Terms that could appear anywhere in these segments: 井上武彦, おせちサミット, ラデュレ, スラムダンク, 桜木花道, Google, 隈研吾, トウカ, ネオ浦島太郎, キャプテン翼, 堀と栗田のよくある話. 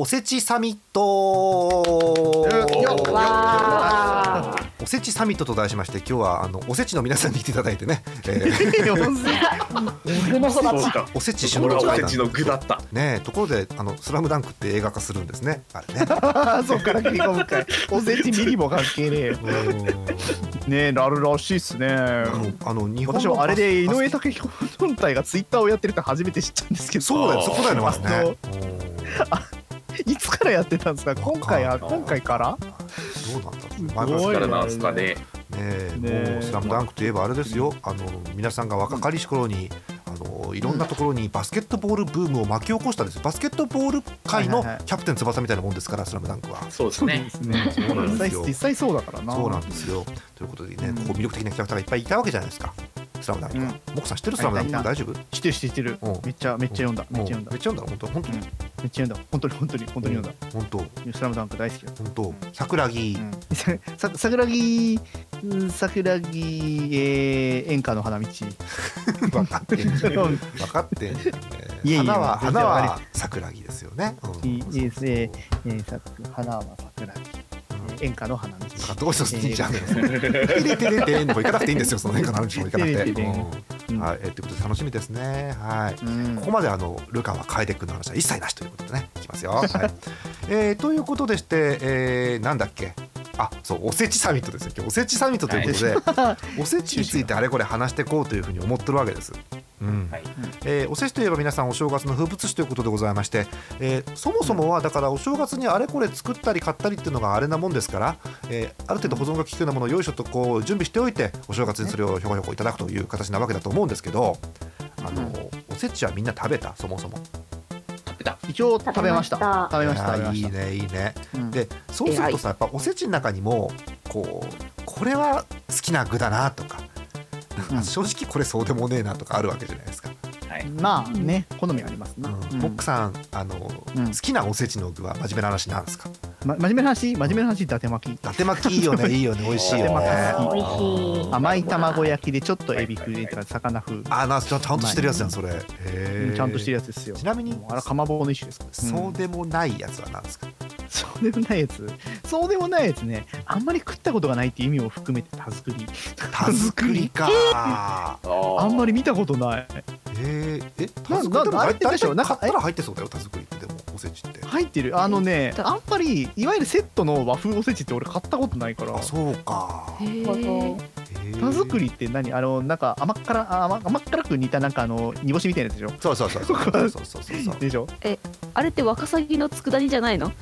おせちサミット、おせちサミットと題しまして、今日はおせちの皆さんに来ていただいてね、おせちの具だった、ね、ところでスラムダンクって映画化するんですね、あれねそっから切り込むかいおせちミリも関係ねえよね、なるらしいっすね。日本私はあれで井上武彦本体がツイッターをやってるって初めて知ったんですけど、そうだよ、そこだよね、いつからやってたんですか、今回からどうなんすかね。もうスラムダンクといえばあれですよ、皆さんが若かりし頃にいろんなところにバスケットボールブームを巻き起こしたんですよ。バスケットボール界のキャプテン翼みたいなもんですから、スラムダンクは。そうですね、実際そうだからな。そうなんですよ。ということでね、ここ魅力的なキャラクターがいっぱいいたわけじゃないですか、スラムダンクは。モコさん知ってる、スラムダンク大丈夫？知ってる。めっちゃ読んだ。本当にスラムダンク大好きだ。本当。桜木演歌の花道。分かってん。花は桜木ですよね。いいですね。花は桜木。演歌の花道。どうしてもいいじゃん。てれんも行かなくていいんですよ。その演歌の花道も行かなくて。はい、ということで楽しみですね。はい、ここまでルカは楓君の話は一切なしということでね、いきますよ。はい、ということでして、なんだっけ、あ、そうおせちサミットですよ。今日おせちサミットということで、おせちについてあれこれ話していこうというふうに思ってるわけです。おせちといえば皆さんお正月の風物詩ということでございまして、そもそもはだからお正月にあれこれ作ったり買ったりっていうのがあれなもんですから、ある程度保存が利くようなものをよいしょとこう準備しておいてお正月にそれをひょこひょこいただくという形なわけだと思うんですけど、おせちはみんな食べた？そもそも一応食べました。いいね。でそうするとさ、やっぱおせちの中にもこれは好きな具だなとか、正直これそうでもねえなとかあるわけじゃないですか。まあね、好みありますな。モックさん、好きなおせちの具は真面目な話なんですか？真面目な話、伊達巻き。伊達巻きいいよね、美味しいよね。甘い卵焼きでちょっとエビ風入れたら魚風。あ、ちゃんとしてるやつじゃんそれ。ちゃんとしてるやつですよ。ちなみにあれかまぼこの一種ですか？そうでもないやつは何ですか？そうでもないやつね、あんまり食ったことがないっていう意味を含めて田作りか。あんまり見たことない。田作りでも大体買ったら入ってそうだよ。田作りってでもおせちって入ってる。あんまりいわゆるセットの和風おせちって俺買ったことないから。あ、そうか。田作りって何？なんか甘辛く煮たなんか煮干しみたいなやつでしょ？そうでしょ？あれってワカサギの佃煮じゃないの？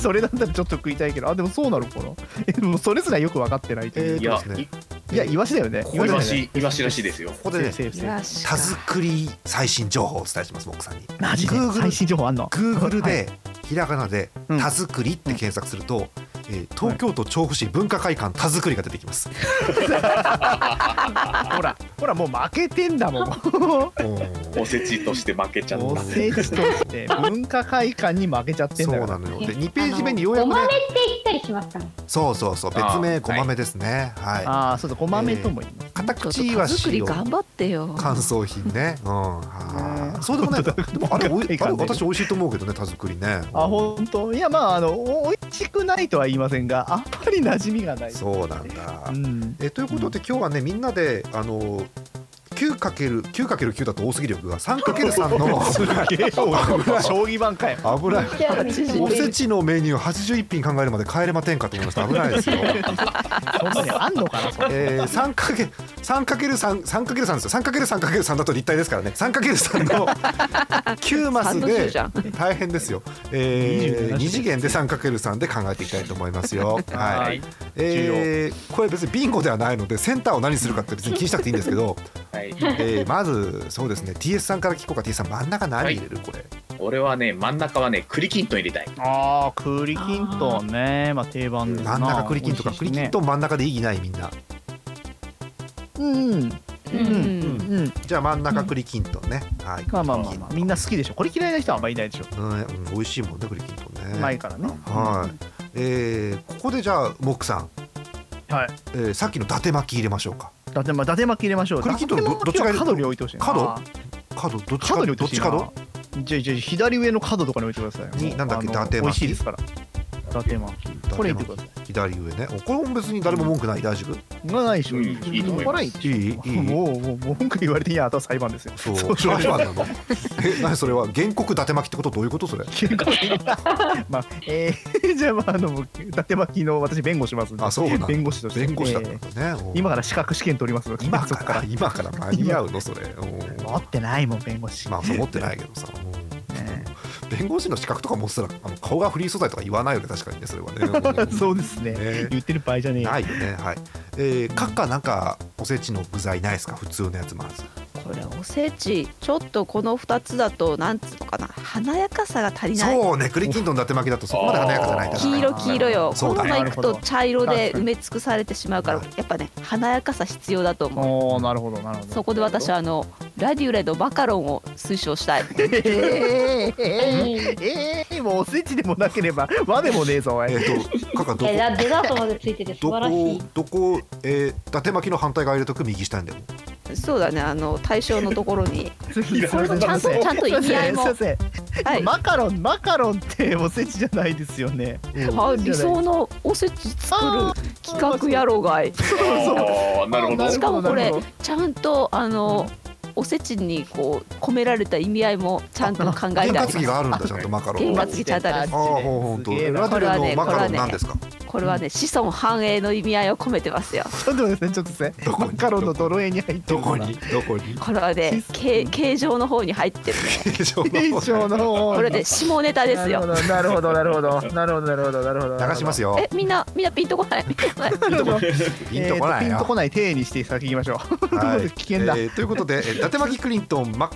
それだったらちょっと食いたいけど、でもそうなのかな。もうそれすらよく分かってないという。いや、イワシだよね。イワシらしいですよ。ここでね、田作り最新情報をお伝えします、モックさんに。マジで最新情報あんの？ Google でひらがなで田作りって検索すると、東京都調布市文化会館田作りが出てきます。ほらもう負けてんだもん。おせちとして負けちゃった。おせちとして文化会館に負けちゃってんだよ。そうなのよ。で2ページ目にようやくね。ごまめって言ったりしますかね。そう別名ごまめですね。はい。そうだ、ごまめとも言います。片口いわしを乾燥品ね。そうでもね。でもあれ私美味しいと思うけどね、田作りね。本当。いや美味しくないとは言いませんが、あんまり馴染みがない。そうなんだ。ということで今日はね、みんなで9×9 だと多すぎるよ。3×3 の将棋盤かよ。危ない。おせちのメニュー81品考えるまで帰れませんかと思いました。危ないですよ。あんのかな。3×3 ですよ。3×3×3 だと立体ですからね。3×3 の9マスで大変ですよ。2次元で 3×3 で考えていきたいと思いますよ。はい。これ別にビンゴではないので、センターを何するかって別に気にしなくていいんですけど。まずそうですね、 TS さんから聞こうか。 TS さん、真ん中何入れる？これ俺はね、真ん中はね、栗きんとん入れたい。栗きんとんね、定番ですな。真ん中栗きんとんか。栗きんとん真ん中で意義ない？みんなじゃあ真ん中栗きんとんね。まあみんな好きでしょ。これ嫌いな人はあんまりいないでしょ。美味しいもんね、栗きんとんね。うまいからね。ここでじゃあモックさん、さっきの伊達巻き入れましょうか。伊達巻き入れましょう。栗きんとんどっちがいい？角に置いてほしい。角？どっち角？じゃあ左上の角とかに置いてください。になんだっけ、伊達巻き。美味しいですから。伊達巻き。これ置いてください。左上ね。これも別に誰も文句ない。大丈夫？ないでしょ。いいと思います。いい。もう文句言われていいや。あとは裁判ですよ。そう。裁判なの。何それは原告伊達巻きってことどういうことそれ？まあじゃあ伊達巻きの私弁護しますんで。あ、そうなんだ。弁護士として。弁護士だったね。今から資格試験取ります。今から間に合うのそれ。持ってないもん弁護士。まあそう持ってないけどさ。弁護士の資格とか持ってたら顔がフリー素材とか言わないよね。確かにねそれはね。そうですね、言ってる場合じゃねえないよね。はい。閣下なんかおせちの具材ないですか？普通のやつまず。これおせちちょっとこの2つだとなんつうのかな、華やかさが足りない。そうね、栗きんとん伊達巻きだとそこまで華やかじゃない。黄色よ。このままいくと茶色で埋め尽くされてしまうからやっぱね華やかさ必要だと思う。おー、なるほどなるほど。そこで私はラデュレのバカロンを推奨したい。もうおせちでもなければ和でもねえぞ。デザートまでついてて素晴らしい。どこ伊達巻きの反対側入れとく、右下にでも。そうだね、対象のところにそれとちゃんと意味合いも。はい、マカロンっておせちじゃないですよね。はい、理想のおせち作る企画やろがい。そうなるほど。しかもこれちゃんとおせちにこう込められた意味合いもちゃんと考えてあります。験担ぎがあるんだ、ちゃんとマカロン。験担ぎちゃんとある。ああ、ほんと。ラデュレのマカロンなんですか？これはね、子孫繁栄の意味合いを込めてますよ。そうですね、ちょっとですね。マカロンの泥絵に入ってる。どこに？これはね、形状の方に入ってるね。形状の方。これで下ネタですよ。なるほど。流しますよ。みんなピンとこない。ピンとこない。丁寧にして先行きましょう。はい。危険だ。ということで、伊達巻き栗きんとんマカ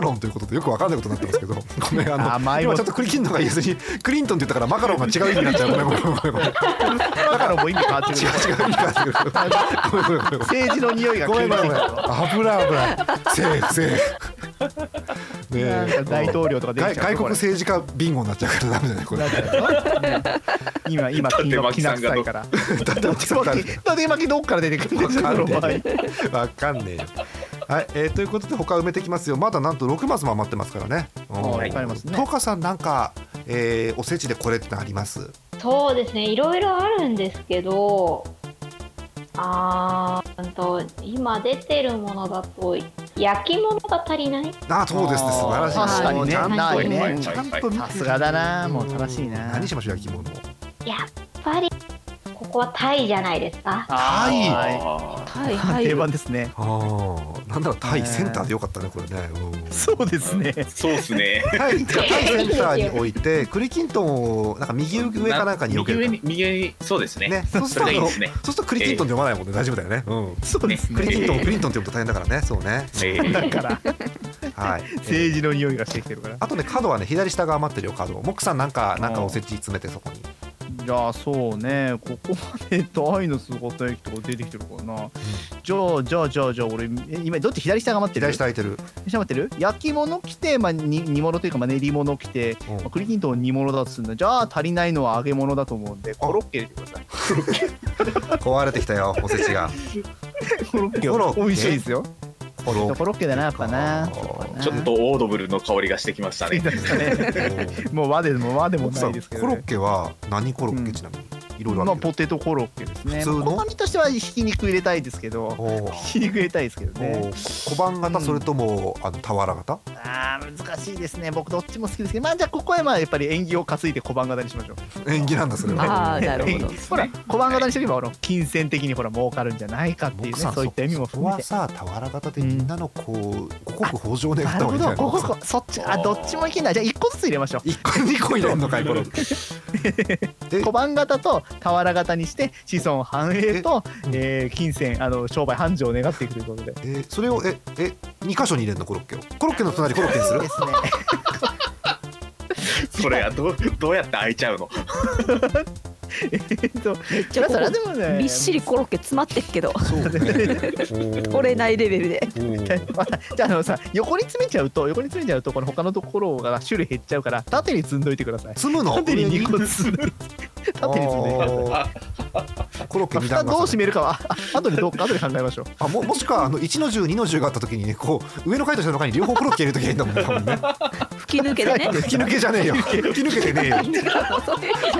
ロンということでよくわかんないことになってますけど、ごめん今ちょっと栗きんとんが言えずにクリントンって言ったからマカロンが違う意味になっちゃう。ごめん。マカロンも意味変わってくる。違う。政治の匂いが。ごめん。危ない。セーフ。ね、大統領とか出ちゃう。外国政治家ビンゴになっちゃうからダメだねこれ。今きな臭いから。伊達巻きどっから出てくるんですか？わかんねえよ。はい、ということで他埋めてきますよ。まだなんと6マスも余ってますからね。とうかさんなんか、おせちでこれってあります？そうですね、いろいろあるんですけど、今出てるものだと焼き物が足りない。あ、そうですね、素晴らしい。確かにね、さすがだな。もう正しいな。何しましょう、焼き物。やっぱりここはタイじゃないですか。タイ定番ですね。なんだろう、タイセンターでよかったねこれね。そうですね。タイセンターに置いて栗きんとんをなんか右上かなんかに置ける。右上、そうですね。そうすると栗きんとんで読まないもんね。大丈夫だよね。そうですね。栗きんとんをクリントンって読むと大変だからね。そうね。だから政治の匂いがしてきてるから。あとね、角はね、左下が余ってるよ角。モックさんなんかおせち詰めてそこに。じゃあそうね、ここまでタイの姿焼きとか出てきてるからな。じゃあ俺今どっち、左下が待ってる。左下待ってる。焼き物来て、まあ煮物というか、まあ練り物来て、栗きんとん煮物だとするんだ。じゃあ足りないのは揚げ物だと思うんで、コロッケ入れてください。コロッケ壊れてきたよおせちが。コロッケ美味しいですよ。コロッケだなやっぱな。ちょっとオードブルの香りがしてきましたね。もう和でもないですけどね。コロッケは何コロッケちなみに？ポテトコロッケですね。小判としてはひき肉入れたいですけどね。小判型、それとも俵型？難しいですね。僕どっちも好きですけど、まあじゃあここはまあやっぱり縁起を担いで小判型にしましょう。縁起なんだそれは。なるほど。ほら小判型にしとけば、ほら金銭的にほら儲かるんじゃないかっていうね、そういった意味も含めて。そこはさ、俵型でみんなのこう五穀豊穣でやったわけじゃない。そっち、どっちもいけない。じゃあ1個ずつ入れましょう。2個入れんのかいこれ。小判型と俵型にして子孫繁栄と金銭商売繁盛を願っていくということで、それを2か所に入れるの。コロッケの隣コロッケにする。それはどうやって開いちゃうの？びっしりコロッケ詰まってっけど取れないレベルで。じゃあさ、横に詰めちゃうとこの他のところが種類減っちゃうから、縦に積んどいてください。積むの？縦に2個積んどいて。縦に詰めるかコロッケ2段重ね、どう締めるかは後で考えましょう。あ もしくは1の10、2の10があった時にね、こう上の階と下の階に両方コロッケ入れるときはいいんだもんね。吹き抜けでね。吹き抜けじゃねえよ。吹き抜けてねえよ。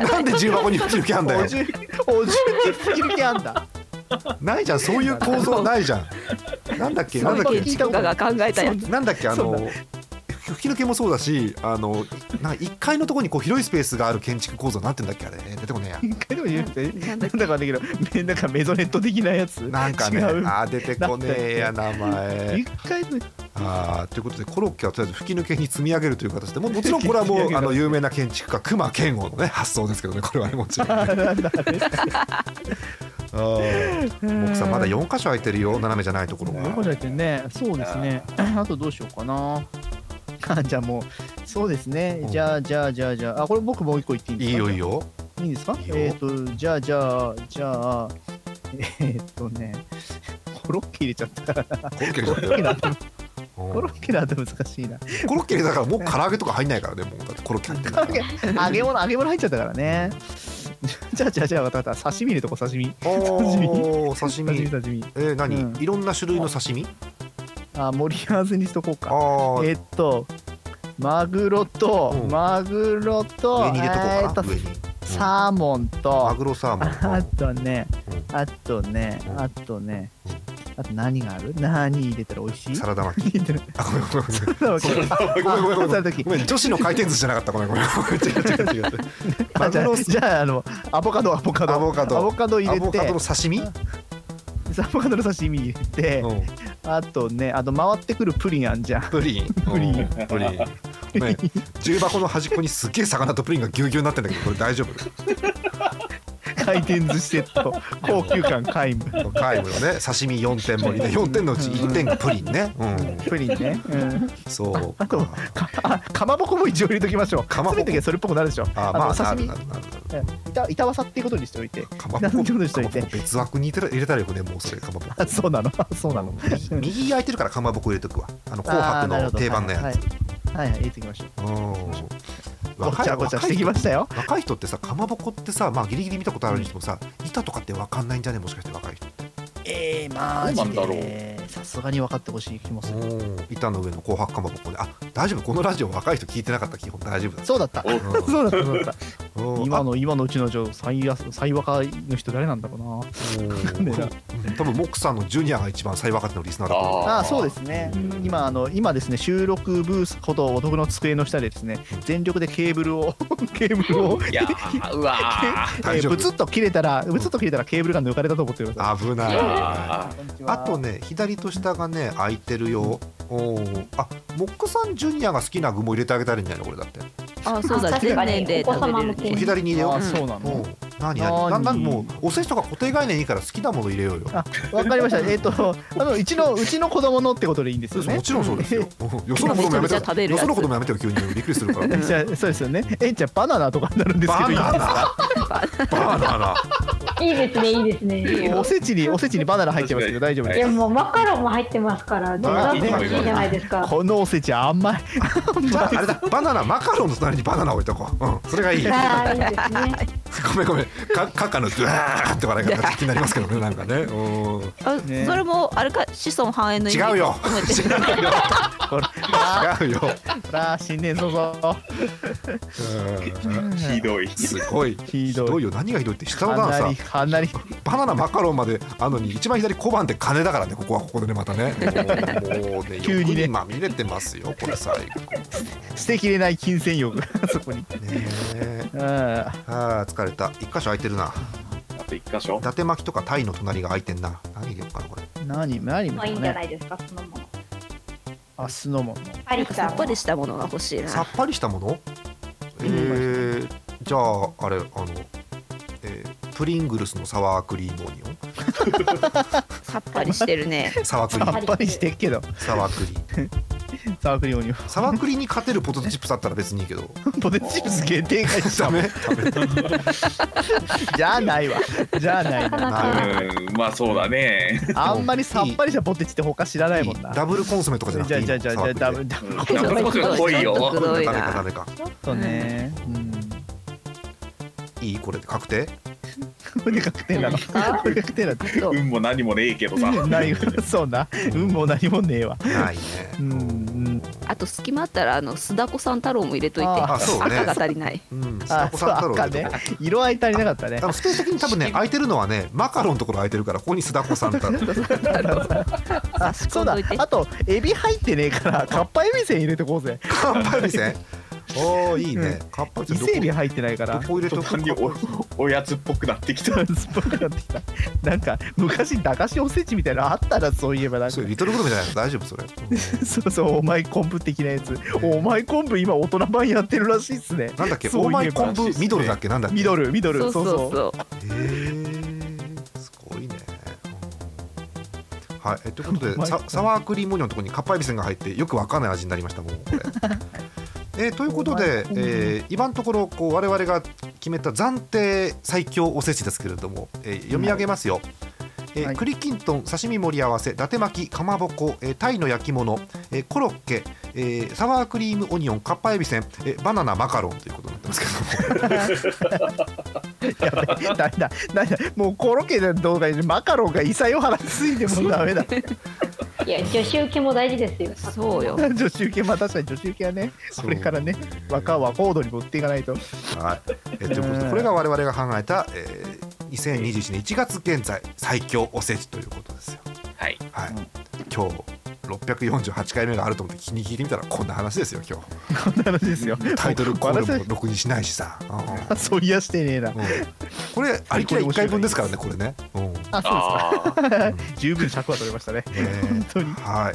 なんで重箱に吹き抜けあんだよ。お重に吹き抜けあんだ。ないじゃん、そういう構造ないじゃん。なんだっけ、なんだっけ。キとかが考えたやつ。なんだっけ、吹き抜けもそうだし、1階のところにこう広いスペースがある建築構造なんて言うんだっけ、あれ出てこねえや。1階でも言うてなんだかわかんないけど、なんかメゾネット的なやつなんかね、あ出てこねえや名前。1階のあということで、コロッケはとりあえず吹き抜けに積み上げるという形で、もちろんこれはもう有名な建築家隈研吾の、ね、発想ですけどね、これはねもちろん、ね、僕さんまだ4か所空いてるよ、斜めじゃないところが。4か所空いてるね、そうですね。あとどうしようかな。じゃあもうそうですね、うん、じゃあこれ僕もう一個言っていいんですか。いいよいいよ、いいんですか。いいよ。じゃあね、コロッケ入れちゃったからな。コロッケだと難しいな。コロッケ入れたからもう唐揚げとか入んないからね、もうだってコロッケ入ってるから揚げ物入っちゃったからね。じゃあ分かった、刺身入れとこ。刺身何、いろんな種類の刺身。あ、盛り合わせにしとこうか。マグロと上に入れとこうかな、上にサーモンとマグロサーモン、あとねあと何がある？何入れたら美味しい？サラダ巻き。あ、ごめん。女子の回転寿司じゃなかった。ごめん。じゃあアボカド入れて。アボカドの刺身？アボカドの刺身入れて、あと回ってくるプリンあんじゃん。プリン。ね、重箱の端っこにすっげえ魚とプリンがぎゅうぎゅうになってんだけど、これ大丈夫？回転寿司セット、高級感皆無よね。刺身4点盛りで、4点のうち1点がプリンね、そう。あとかまぼこも一応入れときましょう。詰めときはそれっぽくなるでしょ。あ、まあ刺身板わさっていうことにしておいて、かまぼこ別枠に入れたらよくね、もうそれかまぼこ。そうなの。右空いてるからかまぼこ入れとくわ。紅白の定番のやつ。はい、入れてきましょう。若い人ってさ、かまぼこってさ、まあギリギリ見たことあるにしてもさ、板とかって分かんないんじゃね、もしかして若い人って。マジでさすがに分かってほしい気もする。板の上の紅白かまぼこで、あ、大丈夫、このラジオ若い人聞いてなかった、基本大丈夫だ。そうだった。今のうちの最若いの人誰なんだろうな。多分モクさんのジュニアが一番最若手のリスナーだと思う。ああ、そうですね。今ですね、収録ブースこと僕の机の下でですね、全力でケーブルをうわー、ブツッと切れたらケーブルが抜かれたと思ってください。危ない。あとね、左と下がね空いてるよ。あ、モックさんジュニアが好きな具も入れてあげたらいいんじゃないの、これだって。あ、そうだ、全年齢食べれるね。左に入れよう。そうなの。何だんだんもうお寿司とか固定概念いいから好きなもの入れようよ。あ、わかりました。うちの子供のってことでいいんですよね。もちろんそうですよ。よその子供やめてよ。よその子供やめてよ、急にびっくりするから。じゃあそうですよね。じゃあバナナとかになるんですけどいいですか？バナナ。いいですね。おせちにバナナ入っちゃいますけど大丈夫です。いや、もうマカロンも入ってますから。いいじゃないですか。このおせち甘い。じゃああれだ。バナナ、マカロンの隣にバナナ置いとこう。それがいい。あ、いいですね。ごめん。カカのドゥワーって笑い方が気になりますけどね、なんかね。それもあれか、子孫繁栄の意味。違うよ。ほら違うよ。ほら新年早々。ひどいよ。何がひどいって下の段さ、かなりバナナマカロンまであのに一番左小判って金だからね、ここでね、またねもうね急にねまみれてますよ、これ最後。捨てきれない金銭欲がそこに。ああ疲れた。1箇所空いてるな。あと1箇所。伊達巻きとかタイの隣が空いてんな。何入れようかな、これ。何もいいんじゃないですか、酢の物。あ、酢の物。さっぱりしたものが欲しいな。さっぱりしたもの？じゃああれプリングルスのサワークリームオニオン。さっぱりしてるね。サワークリームオニオン。サワークリーに勝てるポテトチップスだったら別にいいけど。ポテトチップス限定外した。じゃあないわ。まあそうだね。あんまりさっぱりしたポテチって他知らないもんな。ダブルコンソメとかじゃなくていい。じゃあダブルコンソメ濃いよ。ダメか。ちょっとね。いいこれ確定これ確定なのこれ確定なの運も何もねえけどさないそうな運も何もねえわないねうんあと隙間あったら須田子さん太郎も入れといて赤が足りない須田子さん太郎ね色合い足りなかったねスペース的に多分ね空いてるのはねマカロンのところ空いてるからここに須田子さん太郎そうだあとエビ入ってねえからカッパエビせん入れてこうぜカッパエビせんおーいいね、うん、カッパ伊勢エビ入ってないから途端に おやつっぽくなってきたなんか昔駄菓子おせちみたいなのあったらそういえばなんかそうリトルグルメじゃないの大丈夫それそうそうお前昆布的なやつお前昆布今大人版やってるらしいっすねなんだっけお前昆布ミドルだっけなんだっけミドルそうすごいねはいということでサワークリームオニオンのところにカッパエビせんが入ってよくわかんない味になりましたもうこれということで、今のところこう我々が決めた暫定最強おせちですけれども、読み上げますよ、はい栗きんとん刺身盛り合わせ伊達巻きかまぼこ、鯛の焼き物、コロッケ、サワークリームオニオンかっぱえびせん、バナナマカロンということになってますけどもやだだもうコロッケの動画にマカロンが異彩を放ついてもダメだいや女子受けも大事ですよ。そうよ。女子受けまた確かに女子受けはね、これからね、若は高度に持っていかないと。はい。ということでこれが我々が考えた、2021年1月現在最強おせちということですよ。はい。はい。今日648回目があると思って気に聞いてみたらこんな話ですよ今日。こんな話ですよ。タイトルコールも録音しないしさ。そういやしてねえな。うん、これありきら1回分ですからねこれね。うんあそうですか十分尺は取れましたね、本当に、はい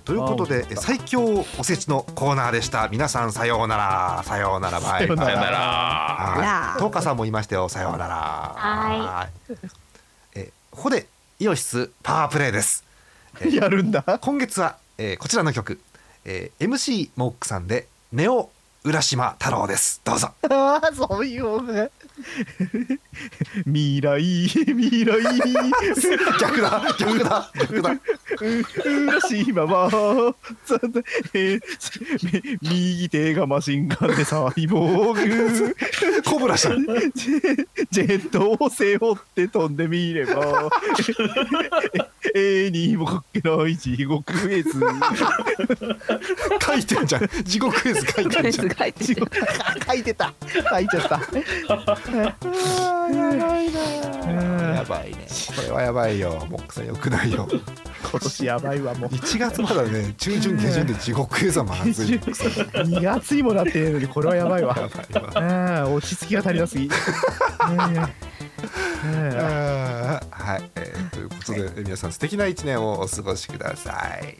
ということで最強おせちのコーナーでした。皆さんさようならさようならバイバイさようならトウカさんもいましたよさようならはいここでイオシスパワープレイです、やるんだ今月は、こちらの曲、MC モックさんでネオ浦島太郎ですどうぞあそういう音楽未来逆だ浦島は右手がマシンガンでサイボーグコブラしたジェットを背負って飛んでみれば絵にもかけない地獄絵図書いてんじゃん地獄絵図書いてんじゃん書いてたやばいねこれはやばいよモックさんよくないよ今年やばいわもう1月まだね中旬下旬で地獄絵図はまずい2月にもなってるのにこれはやばいわ落ち着きが足りなすぎはいということで皆さん素敵な1年をお過ごしください。